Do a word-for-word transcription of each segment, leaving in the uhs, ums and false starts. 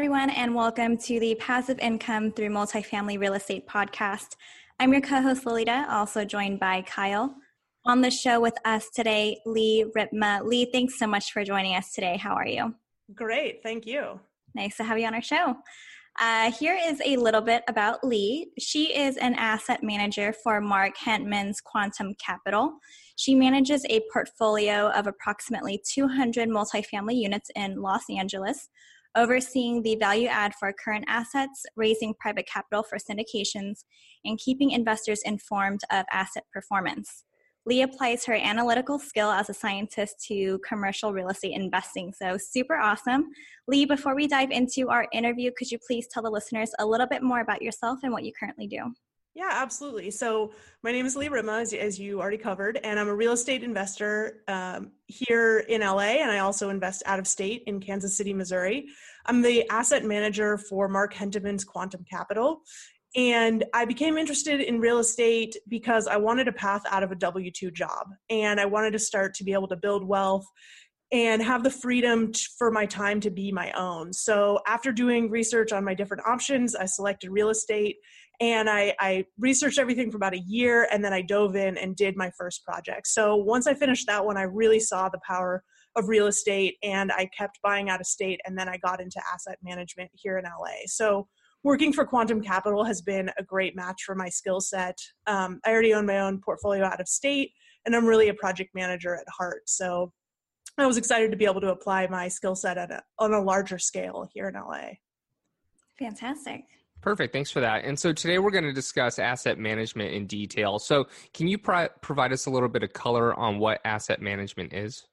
Everyone, and welcome to the Passive Income Through Multifamily Real Estate Podcast. I'm your co-host Lolita, also joined by Kyle. On the show with us today, Lee Ripma. Lee, thanks so much for joining us today. How are you? Great, thank you. Nice to have you on our show. Uh, here is a little bit about Lee. She is an asset manager for Mark Hentemann's Quantum Capital. She manages a portfolio of approximately two hundred multifamily units in Los Angeles, overseeing the value add for current assets, raising private capital for syndications, and keeping investors informed of asset performance. Lee applies her analytical skill as a scientist to commercial real estate investing, so super awesome. Lee, before we dive into our interview, could you please tell the listeners a little bit more about yourself and what you currently do? Yeah, absolutely. So my name is Lee Ripma, as, as you already covered, and I'm a real estate investor um, here in L A, and I also invest out of state in Kansas City, Missouri. I'm the asset manager for Mark Hentemann's Quantum Capital, and I became interested in real estate because I wanted a path out of a W two job, and I wanted to start to be able to build wealth and have the freedom to, for my time to be my own. So after doing research on my different options, I selected real estate, and I, I researched everything for about a year, and then I dove in and did my first project. So once I finished that one, I really saw the power of real estate, and I kept buying out of state, and then I got into asset management here in L A. So working for Quantum Capital has been a great match for my skill set. Um, I already own my own portfolio out of state, and I'm really a project manager at heart. So I was excited to be able to apply my skill set on a, on a larger scale here in L A. Fantastic. Perfect. Thanks for that. And so today we're going to discuss asset management in detail. So can you pro- provide us a little bit of color on what asset management is?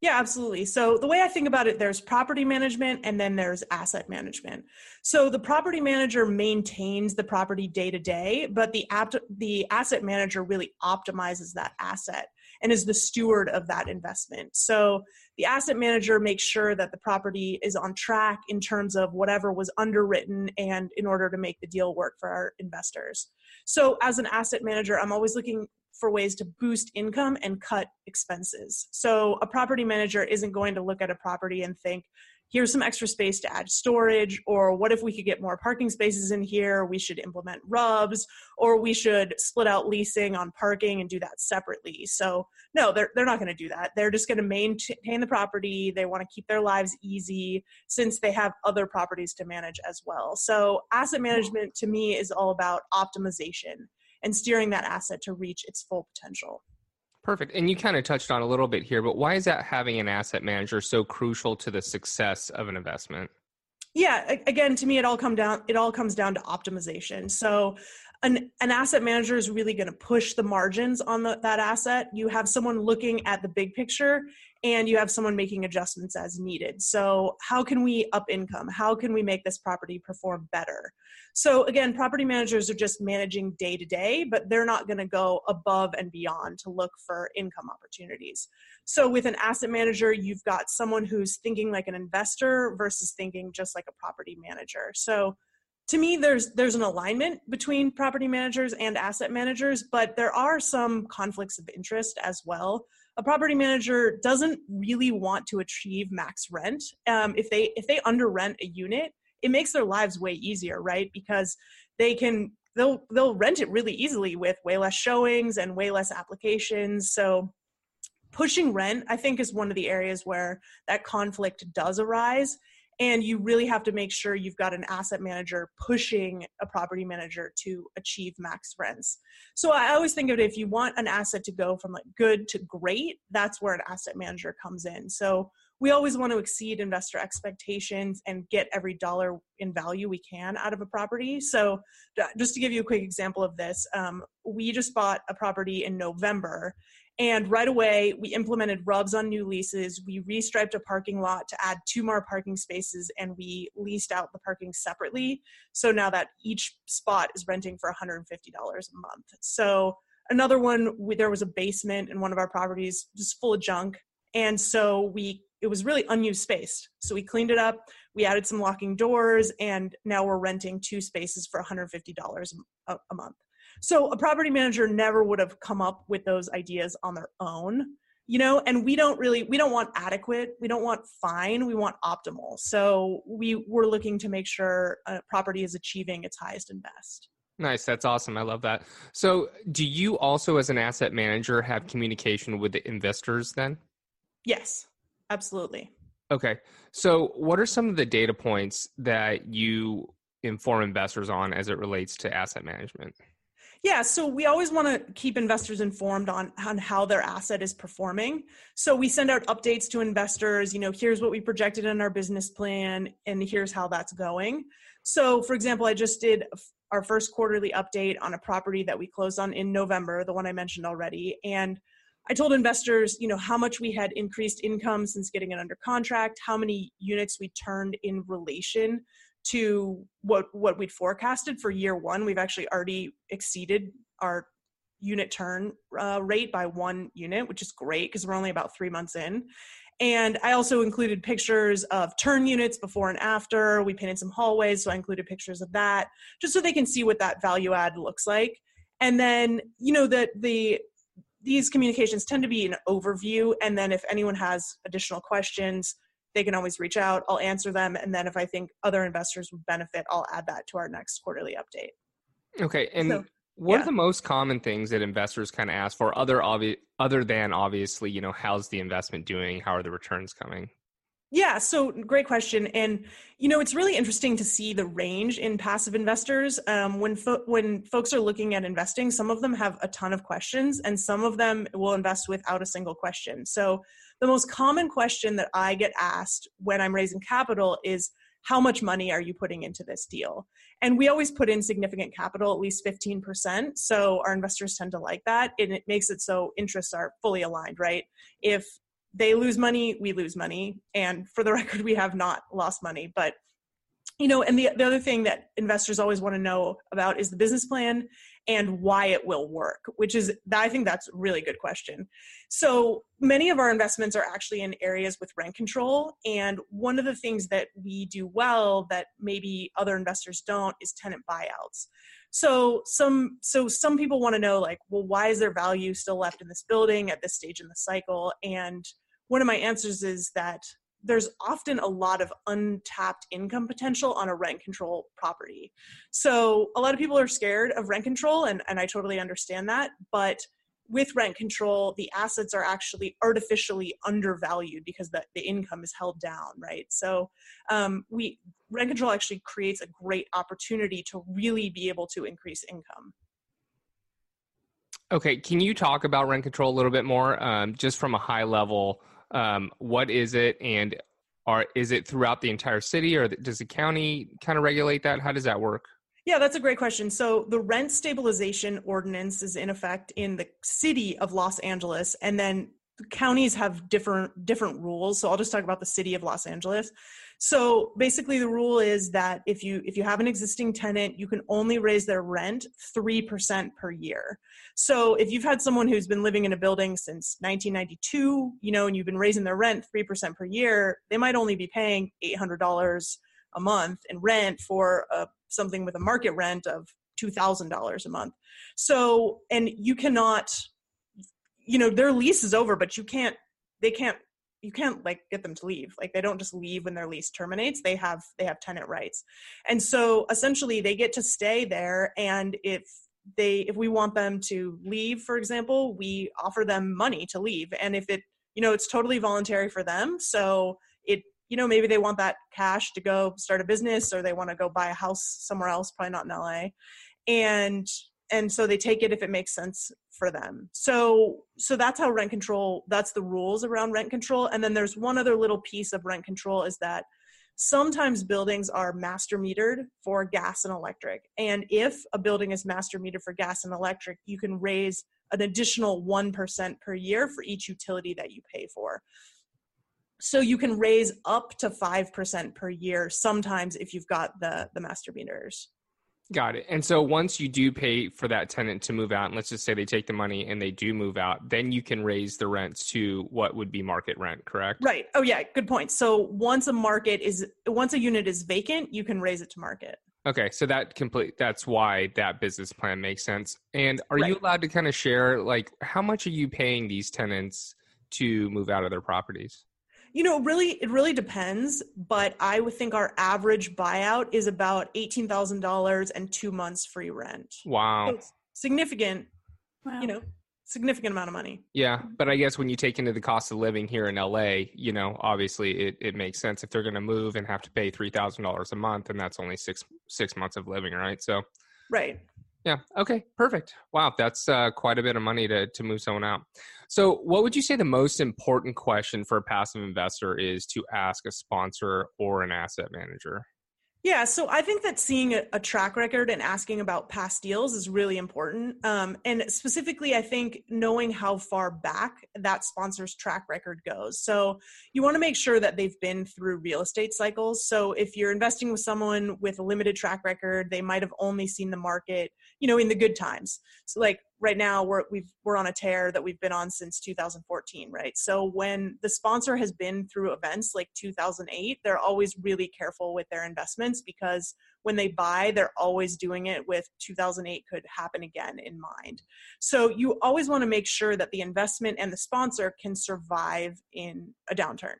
Yeah, absolutely. So the way I think about it, there's property management and then there's asset management. So the property manager maintains the property day to day, but the apt- the asset manager really optimizes that asset and is the steward of that investment. So the asset manager makes sure that the property is on track in terms of whatever was underwritten and in order to make the deal work for our investors. So as an asset manager, I'm always looking for ways to boost income and cut expenses. So a property manager isn't going to look at a property and think, here's some extra space to add storage, or what if we could get more parking spaces in here? We should implement RUBS, or we should split out leasing on parking and do that separately. So no, they're they're not going to do that. They're just going to maintain the property. They want to keep their lives easy since they have other properties to manage as well. So asset management to me is all about optimization and steering that asset to reach its full potential. Perfect. And you kind of touched on a little bit here, but why is that having an asset manager so crucial to the success of an investment? Yeah, again, to me, it all come down, it all comes down to optimization. So an, an asset manager is really going to push the margins on the, that asset. You have someone looking at the big picture, and you have someone making adjustments as needed. So how can we up income? How can we make this property perform better? So again, property managers are just managing day to day, but they're not going to go above and beyond to look for income opportunities. So with an asset manager, you've got someone who's thinking like an investor versus thinking just like a property manager. So to me, there's there's an alignment between property managers and asset managers, but there are some conflicts of interest as well. A property manager doesn't really want to achieve max rent. Um, if they if they under rent a unit, it makes their lives way easier, right? Because they can they'll they'll rent it really easily with way less showings and way less applications. So pushing rent, I think, is one of the areas where that conflict does arise. And you really have to make sure you've got an asset manager pushing a property manager to achieve max rents. So I always think of it, if you want an asset to go from like good to great, that's where an asset manager comes in. So we always want to exceed investor expectations and get every dollar in value we can out of a property. So just to give you a quick example of this, um, we just bought a property in November, And right away, we implemented RUBS on new leases. We restriped a parking lot to add two more parking spaces, and we leased out the parking separately. So now that each spot is renting for one hundred fifty dollars a month. So another one, we, there was a basement in one of our properties just full of junk. And so we it was really unused space. So we cleaned it up. We added some locking doors, and now we're renting two spaces for one hundred fifty dollars a, a month. So a property manager never would have come up with those ideas on their own, you know, and we don't really, we don't want adequate, we don't want fine, we want optimal. So we were looking to make sure a property is achieving its highest and best. Nice. That's awesome. I love that. So do you also, as an asset manager, have communication with the investors then? Yes, absolutely. Okay. So what are some of the data points that you inform investors on as it relates to asset management? Yeah, so we always want to keep investors informed on, on how their asset is performing. So we send out updates to investors, you know, here's what we projected in our business plan, and here's how that's going. So for example, I just did our first quarterly update on a property that we closed on in November, the one I mentioned already. And I told investors, you know, how much we had increased income since getting it under contract, how many units we turned in relation to what what we'd forecasted for year one. We've actually already exceeded our unit turn uh, rate by one unit, which is great because we're only about three months in. And I also included pictures of turn units before and after. We painted some hallways, so I included pictures of that, just so they can see what that value add looks like. And then, you know, that the these communications tend to be an overview. And then if anyone has additional questions, they can always reach out. I'll answer them. And then if I think other investors would benefit, I'll add that to our next quarterly update. Okay. And so, what yeah. are the most common things that investors kind of ask for, other obvi- other than obviously, you know, how's the investment doing? How are the returns coming? Yeah. So great question. And, you know, it's really interesting to see the range in passive investors. Um, when, fo- when folks are looking at investing, some of them have a ton of questions, and some of them will invest without a single question. So the most common question that I get asked when I'm raising capital is, how much money are you putting into this deal? And we always put in significant capital, at least fifteen percent. So our investors tend to like that. And it makes it so interests are fully aligned, right? If they lose money, we lose money. And for the record, we have not lost money. But, you know, and the, the other thing that investors always want to know about is the business plan and why it will work, which is, I think that's a really good question. So many of our investments are actually in areas with rent control. And one of the things that we do well that maybe other investors don't is tenant buyouts. So some so some people want to know, like, well, why is there value still left in this building at this stage in the cycle? And one of my answers is that there's often a lot of untapped income potential on a rent control property. So a lot of people are scared of rent control, and, and I totally understand that. But with rent control, the assets are actually artificially undervalued because the, the income is held down, right? So um, we rent control actually creates a great opportunity to really be able to increase income. Okay, can you talk about rent control a little bit more, um, just from a high level? Um, what is it, and are is it throughout the entire city, or does the county kind of regulate that? How does that work? Yeah, that's a great question. So the rent stabilization ordinance is in effect in the city of Los Angeles, and then counties have different different rules. So I'll just talk about the city of Los Angeles. So basically the rule is that if you if you have an existing tenant, you can only raise their rent three percent per year. So if you've had someone who's been living in a building since nineteen ninety-two, you know, and you've been raising their rent three percent per year, they might only be paying eight hundred dollars a month in rent for a, something with a market rent of two thousand dollars a month. So, and you cannot, you know, their lease is over, but you can't, they can't, you can't like get them to leave. Like, they don't just leave when their lease terminates. They have, they have tenant rights. And so essentially they get to stay there. And if they, if we want them to leave, for example, we offer them money to leave. And if it, you know, it's totally voluntary for them. So it, you know, maybe they want that cash to go start a business, or they want to go buy a house somewhere else, probably not in L A. And, and so they take it if it makes sense for them. So, so that's how rent control, that's the rules around rent control. And then there's one other little piece of rent control is that sometimes buildings are master metered for gas and electric. And if a building is master metered for gas and electric, you can raise an additional one percent per year for each utility that you pay for. So you can raise up to five percent per year sometimes if you've got the, the master meters. Got it. And so once you do pay for that tenant to move out, and let's just say they take the money and they do move out, then you can raise the rent to what would be market rent, correct? Right. Oh yeah, good point. So once a market is, once a unit is vacant, you can raise it to market. Okay. So that complete, that's why that business plan makes sense. And are right. you allowed to kind of share, like, how much are you paying these tenants to move out of their properties? You know, really, it really depends, but I would think our average buyout is about eighteen thousand dollars and two months free rent. Wow. So it's significant, wow. you know, significant amount of money. Yeah. But I guess when you take into the cost of living here in L A, you know, obviously it, it makes sense if they're going to move and have to pay three thousand dollars a month, and that's only six, six months of living, right? So, right. Yeah. Okay. Perfect. Wow. That's uh, quite a bit of money to to move someone out. So what would you say the most important question for a passive investor is to ask a sponsor or an asset manager? Yeah. So I think that seeing a, a track record and asking about past deals is really important. Um, and specifically, I think knowing how far back that sponsor's track record goes. So you want to make sure that they've been through real estate cycles. So if you're investing with someone with a limited track record, they might have only seen the market, you know, in the good times. So like right now, we're we've, we're on a tear that we've been on since two thousand fourteen, right? So when the sponsor has been through events like two thousand eight, they're always really careful with their investments, because when they buy, they're always doing it with two thousand eight could happen again in mind. So you always want to make sure that the investment and the sponsor can survive in a downturn.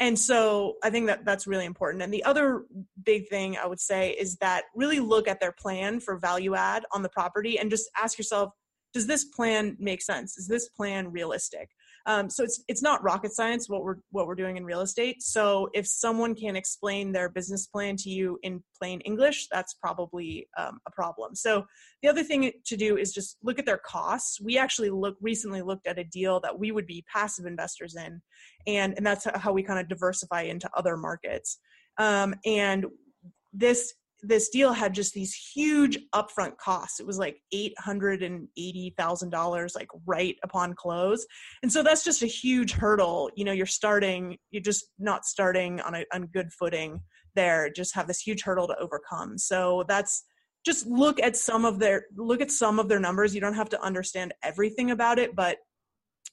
And so I think that that's really important. And the other big thing I would say is that really look at their plan for value add on the property and just ask yourself, does this plan make sense? Is this plan realistic? Um, so it's it's not rocket science what we're what we're doing in real estate. So if someone can explain their business plan to you in plain English, that's probably um, a problem. So the other thing to do is just look at their costs. We actually look recently looked at a deal that we would be passive investors in, and and that's how we kind of diversify into other markets. Um, and this. This deal had just these huge upfront costs. It was like eight hundred eighty thousand dollars, like right upon close. And so that's just a huge hurdle. You know, you're starting, you're just not starting on a on good footing there, just have this huge hurdle to overcome. So that's just look at some of their, look at some of their numbers. You don't have to understand everything about it, but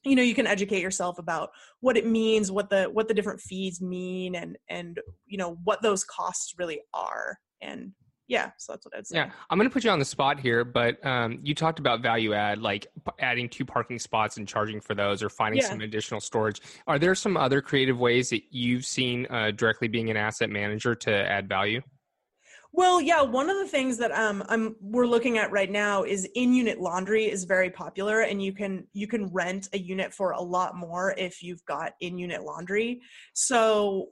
you know, you can educate yourself about what it means, what the, what the different fees mean, and, and, you know, what those costs really are. And yeah, so that's what I'd say. Yeah, I'm going to put you on the spot here, but um, you talked about value add, like p- adding two parking spots and charging for those, or finding yeah. some additional storage. Are there some other creative ways that you've seen uh, directly being an asset manager to add value? Well, yeah, one of the things that um, I'm we're looking at right now is in-unit laundry is very popular, and you can you can rent a unit for a lot more if you've got in-unit laundry. So.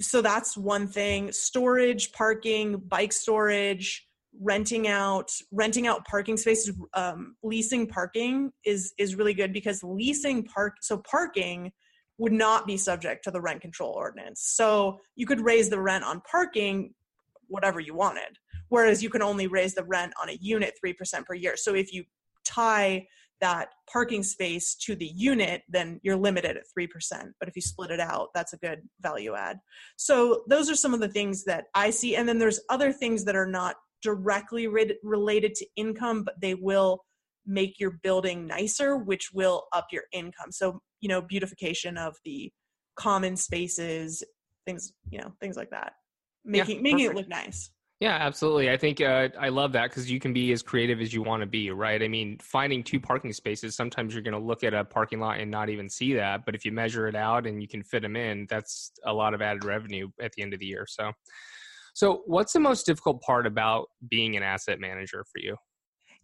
So that's one thing. Storage, parking, bike storage, renting out, renting out parking spaces, um, leasing parking is, is really good, because leasing park, so parking would not be subject to the rent control ordinance. So you could raise the rent on parking whatever you wanted, whereas you can only raise the rent on a unit three percent per year. So if you tie that parking space to the unit, then you're limited at three percent. But if you split it out, that's a good value add. So those are some of the things that I see. And then there's other things that are not directly re- related to income, but they will make your building nicer, which will up your income. So, you know, beautification of the common spaces, things, you know, things like that, making yeah, making it look nice. Yeah, absolutely. I think uh, I love that, because you can be as creative as you want to be, right? I mean, finding two parking spaces, sometimes you're going to look at a parking lot and not even see that. But if you measure it out and you can fit them in, that's a lot of added revenue at the end of the year. So, so what's the most difficult part about being an asset manager for you?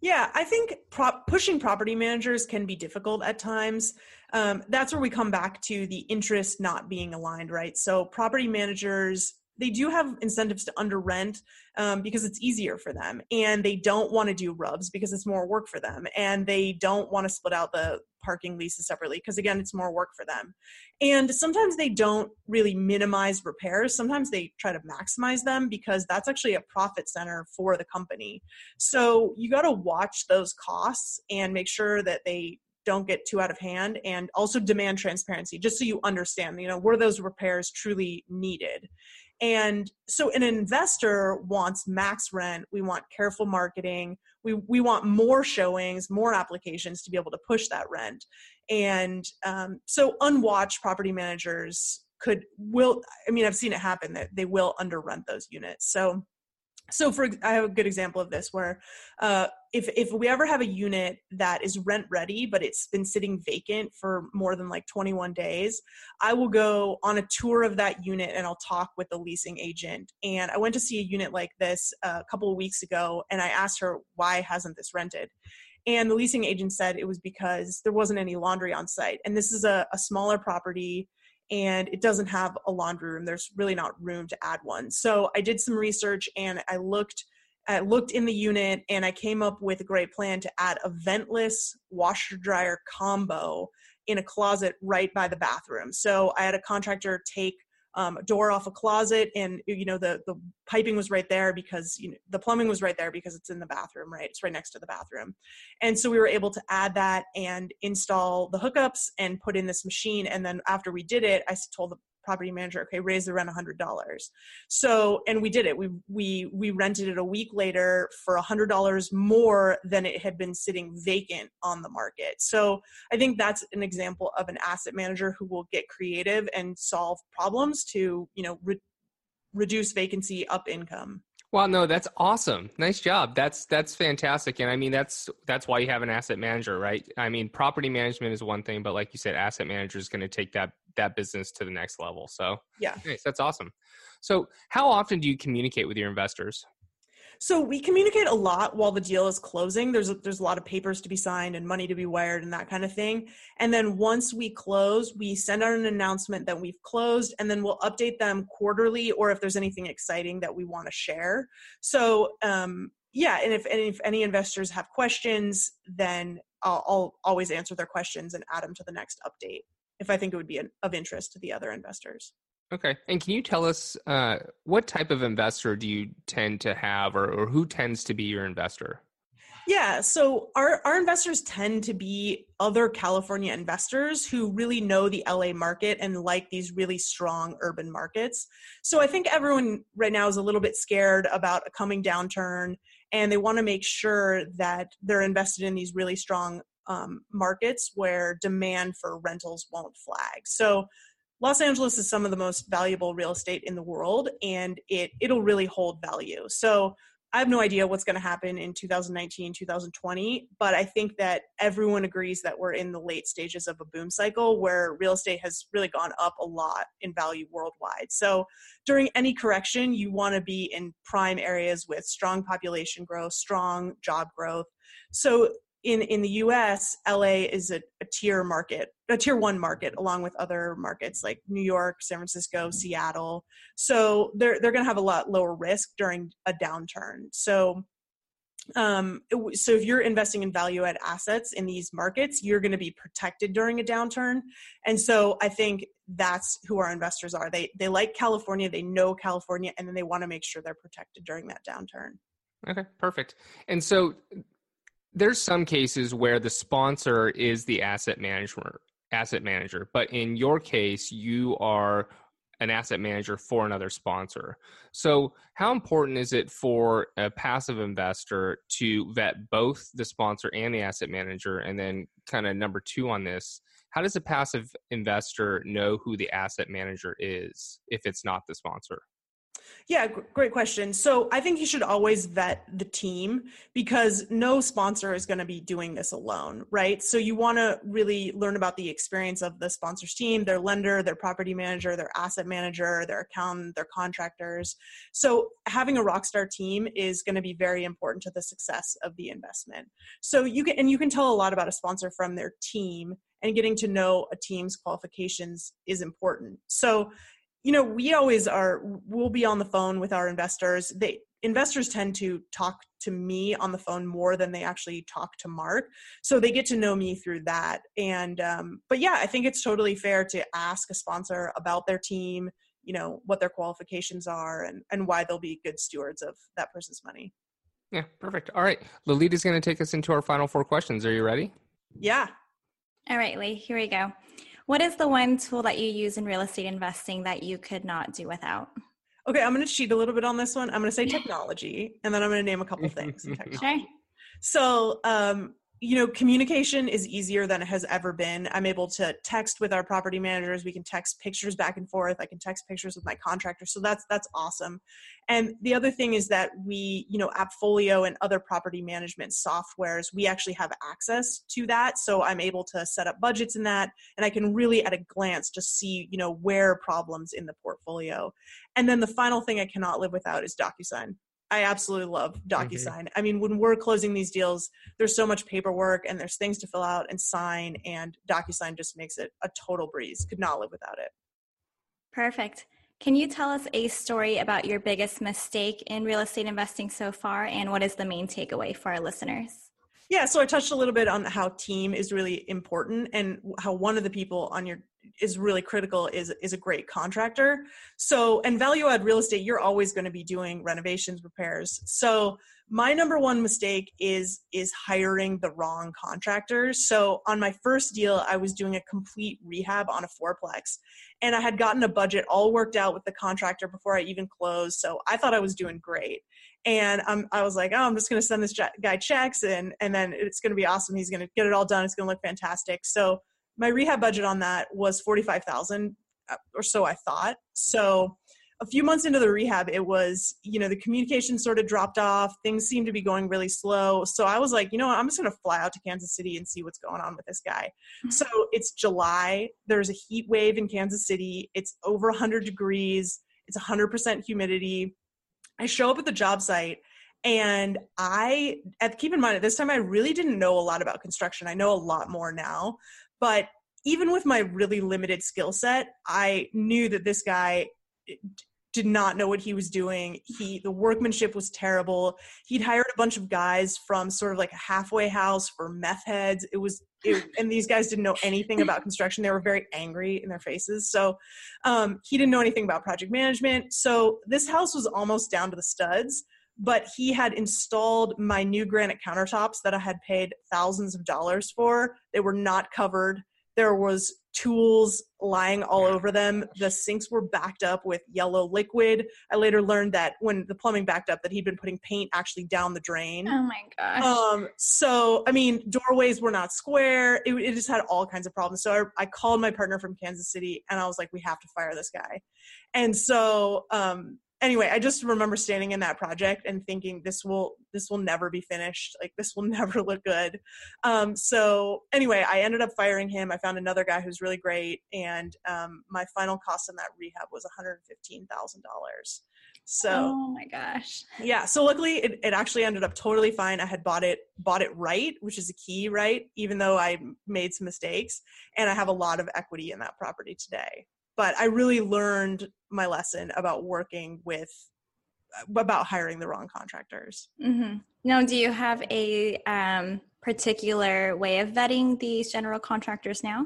Yeah, I think prop- pushing property managers can be difficult at times. Um, that's where we come back to the interest not being aligned, right? So property managers, they do have incentives to under rent um, because it's easier for them, and they don't want to do R U B S because it's more work for them, and they don't want to split out the parking leases separately, because again, it's more work for them. And sometimes they don't really minimize repairs. Sometimes they try to maximize them because that's actually a profit center for the company. So you got to watch those costs and make sure that they don't get too out of hand, and also demand transparency, just so you understand, you know, were those repairs truly needed? And so an investor wants max rent. We want careful marketing. We, we want more showings, more applications to be able to push that rent. And um, so unwatched property managers could, will, I mean, I've seen it happen that they will under rent those units. So, so for, I have a good example of this where uh, if, if we ever have a unit that is rent ready, but it's been sitting vacant for more than like twenty-one days, I will go on a tour of that unit and I'll talk with the leasing agent. And I went to see a unit like this a couple of weeks ago, and I asked her, why hasn't this rented? And the leasing agent said it was because there wasn't any laundry on site. And this is a, a smaller property, and it doesn't have a laundry room. There's really not room to add one. So I did some research, and I looked I looked in the unit, and I came up with a great plan to add a ventless washer dryer combo in a closet right by the bathroom. So I had a contractor take um, a door off a closet, and you know the the piping was right there because you know, the plumbing was right there because it's in the bathroom, right? It's right next to the bathroom. And so we were able to add that and install the hookups and put in this machine. And then after we did it, I told the property manager, okay, raise the rent one hundred dollars. So, and we did it. We we we rented it a week later for one hundred dollars more than it had been sitting vacant on the market. So I think that's an example of an asset manager who will get creative and solve problems to, you know, re- reduce vacancy, up income. Wow, no, that's awesome. Nice job. That's that's fantastic. And I mean, that's that's why you have an asset manager, right? I mean, property management is one thing, but like you said, asset manager is going to take that that business to the next level. So yeah, nice, that's awesome. So how often do you communicate with your investors? So we communicate a lot while the deal is closing. There's a, there's a lot of papers to be signed and money to be wired and that kind of thing. And then once we close, we send out an announcement that we've closed, and then we'll update them quarterly, or if there's anything exciting that we want to share. So um, yeah, and if, and if any investors have questions, then I'll, I'll always answer their questions and add them to the next update if I think it would be of interest to the other investors. Okay. And can you tell us uh, what type of investor do you tend to have, or, or who tends to be your investor? Yeah. So our, our investors tend to be other California investors who really know the L A market and like these really strong urban markets. So I think everyone right now is a little bit scared about a coming downturn, and they want to make sure that they're invested in these really strong um, markets where demand for rentals won't flag. So Los Angeles is some of the most valuable real estate in the world, and it, it'll really hold value. So I have no idea what's going to happen in two thousand nineteen, two thousand twenty, but I think that everyone agrees that we're in the late stages of a boom cycle where real estate has really gone up a lot in value worldwide. So during any correction, you want to be in prime areas with strong population growth, strong job growth. So In in the U S, L A is a, a tier market, a tier one market, along with other markets like New York, San Francisco, Seattle. So they're they're going to have a lot lower risk during a downturn. So, um, so if you're investing in value add assets in these markets, you're going to be protected during a downturn. And so I think that's who our investors are. They they like California, they know California, and then they want to make sure they're protected during that downturn. Okay, perfect. And so there's some cases where the sponsor is the asset manager, asset manager, but in your case, you are an asset manager for another sponsor. So how important is it for a passive investor to vet both the sponsor and the asset manager? And then kind of number two on this, how does a passive investor know who the asset manager is if it's not the sponsor? Yeah, great question. So I think you should always vet the team, because no sponsor is going to be doing this alone, right? So you want to really learn about the experience of the sponsor's team, their lender, their property manager, their asset manager, their accountant, their contractors. So having a rockstar team is going to be very important to the success of the investment. So you can, and you can tell a lot about a sponsor from their team, and getting to know a team's qualifications is important. So you know, we always are, we'll be on the phone with our investors. They, investors tend to talk to me on the phone more than they actually talk to Mark. So they get to know me through that. And, um, but yeah, I think it's totally fair to ask a sponsor about their team, you know, what their qualifications are and, and why they'll be good stewards of that person's money. Yeah, perfect. All right. Lolita's going to take us into our final four questions. Are you ready? Yeah. All right, Lee, here we go. What is the one tool that you use in real estate investing that you could not do without? Okay, I'm going to cheat a little bit on this one. I'm going to say technology, and then I'm going to name a couple things. Technology. So, um, you know, communication is easier than it has ever been. I'm able to text with our property managers. We can text pictures back and forth. I can text pictures with my contractor. So that's that's awesome. And the other thing is that we, you know, AppFolio and other property management softwares, we actually have access to that. So I'm able to set up budgets in that. And I can really at a glance just see, you know, where problems in the portfolio. And then the final thing I cannot live without is DocuSign. I absolutely love DocuSign. Mm-hmm. I mean, when we're closing these deals, there's so much paperwork and there's things to fill out and sign, and DocuSign just makes it a total breeze. Could not live without it. Perfect. Can you tell us a story about your biggest mistake in real estate investing so far, and what is the main takeaway for our listeners? Yeah, so I touched a little bit on how team is really important and how one of the people on your is really critical is, is a great contractor. So, and value add real estate, you're always going to be doing renovations, repairs. So my number one mistake is, is hiring the wrong contractor. So on my first deal, I was doing a complete rehab on a fourplex, and I had gotten a budget all worked out with the contractor before I even closed. So I thought I was doing great. And um, I was like, oh, I'm just going to send this guy checks, and, and then it's going to be awesome. He's going to get it all done. It's going to look fantastic. So my rehab budget on that was forty-five thousand dollars, or so I thought. So a few months into the rehab, it was, you know, the communication sort of dropped off. Things seemed to be going really slow. So I was like, you know what? I'm just going to fly out to Kansas City and see what's going on with this guy. Mm-hmm. So it's July. There's a heat wave in Kansas City. It's over one hundred degrees. It's one hundred percent humidity. I show up at the job site, and I, at, keep in mind, at this time, I really didn't know a lot about construction. I know a lot more now, but even with my really limited skill set, I knew that this guy did not know what he was doing. He, the workmanship was terrible. He'd hired a bunch of guys from sort of like a halfway house for meth heads. It was, it, and these guys didn't know anything about construction. They were very angry in their faces. So um, he didn't know anything about project management. So this house was almost down to the studs, but he had installed my new granite countertops that I had paid thousands of dollars for. They were not covered. There was tools lying all over them. The sinks were backed up with yellow liquid. I later learned that when the plumbing backed up, that he'd been putting paint actually down the drain. Oh my gosh. Um, so, I mean, doorways were not square. It, it just had all kinds of problems. So I, I called my partner from Kansas City, and I was like, we have to fire this guy. And so, um, anyway, I just remember standing in that project and thinking, this will this will never be finished. Like, this will never look good. Um, so anyway, I ended up firing him. I found another guy who's really great. And um, my final cost on that rehab was one hundred fifteen thousand dollars. So, oh my gosh. Yeah. So luckily it, it actually ended up totally fine. I had bought it, bought it right, which is a key, right? Even though I made some mistakes, and I have a lot of equity in that property today. But I really learned my lesson about working with, about hiring the wrong contractors. Mm-hmm. Now, do you have a um, particular way of vetting these general contractors now?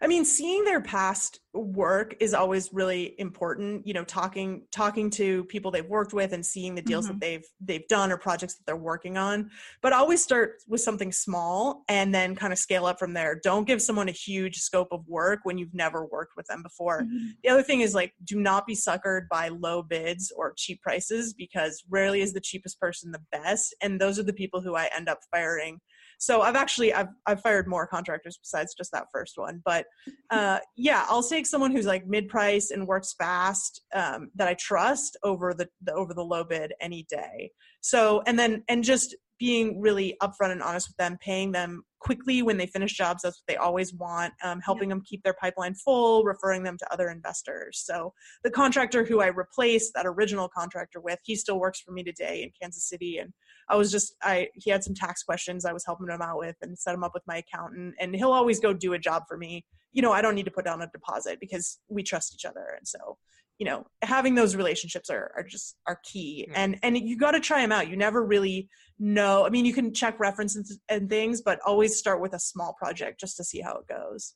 I mean, seeing their past work is always really important. You know, talking talking to people they've worked with and seeing the deals mm-hmm. that they've they've done or projects that they're working on. But always start with something small and then kind of scale up from there. Don't give someone a huge scope of work when you've never worked with them before. Mm-hmm. The other thing is, like, do not be suckered by low bids or cheap prices, because rarely is the cheapest person the best, and those are the people who I end up firing. So I've actually, I've, I've fired more contractors besides just that first one, but uh, yeah, I'll take someone who's like mid-price and works fast um, that I trust over the, the, over the low bid any day. So, and then, and just being really upfront and honest with them, paying them quickly when they finish jobs. That's what they always want. Um, helping yeah. them keep their pipeline full, referring them to other investors. So the contractor who I replaced that original contractor with, he still works for me today in Kansas City. And I was just, I, he had some tax questions I was helping him out with and set him up with my accountant, and he'll always go do a job for me. You know, I don't need to put down a deposit because we trust each other. And so you know, having those relationships are, are just are key. Mm-hmm. And and you got to try them out. You never really know. I mean, you can check references and things, but always start with a small project just to see how it goes.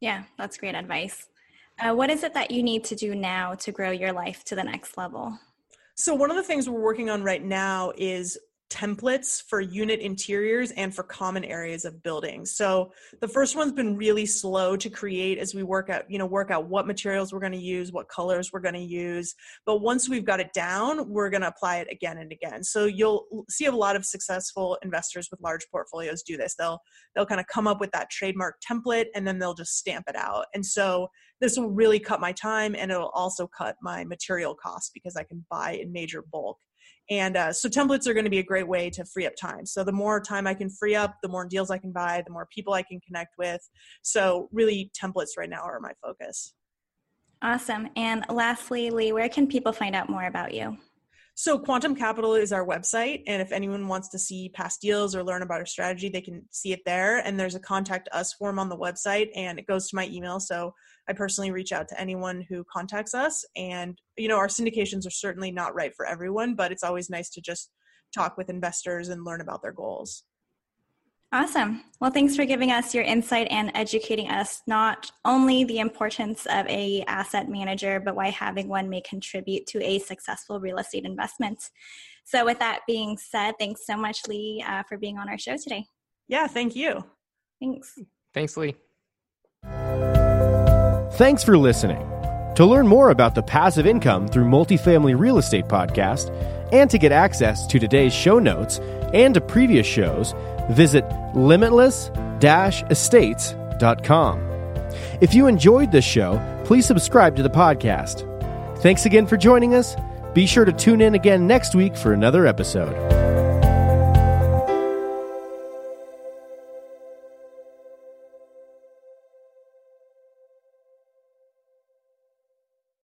Yeah, that's great advice. Uh, what is it that you need to do now to grow your life to the next level? So one of the things we're working on right now is templates for unit interiors and for common areas of buildings. So the first one's been really slow to create as we work out, you know, work out what materials we're going to use, what colors we're going to use. But once we've got it down, we're going to apply it again and again. So you'll see a lot of successful investors with large portfolios do this. They'll, they'll kind of come up with that trademark template and then they'll just stamp it out. And so this will really cut my time, and it'll also cut my material costs because I can buy in major bulk. And uh, so templates are going to be a great way to free up time. So the more time I can free up, the more deals I can buy, the more people I can connect with. So really templates right now are my focus. Awesome. And lastly, Lee, where can people find out more about you? So Quantum Capital is our website. And if anyone wants to see past deals or learn about our strategy, they can see it there. And there's a contact us form on the website, and it goes to my email. So I personally reach out to anyone who contacts us. And, you know, our syndications are certainly not right for everyone, but it's always nice to just talk with investors and learn about their goals. Awesome. Well, thanks for giving us your insight and educating us, not only the importance of a asset manager, but why having one may contribute to a successful real estate investment. So with that being said, thanks so much, Lee, uh, for being on our show today. Yeah, thank you. Thanks. Thanks, Lee. Thanks for listening. To learn more about the Passive Income Through Multifamily Real Estate podcast, and to get access to today's show notes and to previous shows, visit limitless dash estates dot com. If you enjoyed this show, please subscribe to the podcast. Thanks again for joining us. Be sure to tune in again next week for another episode.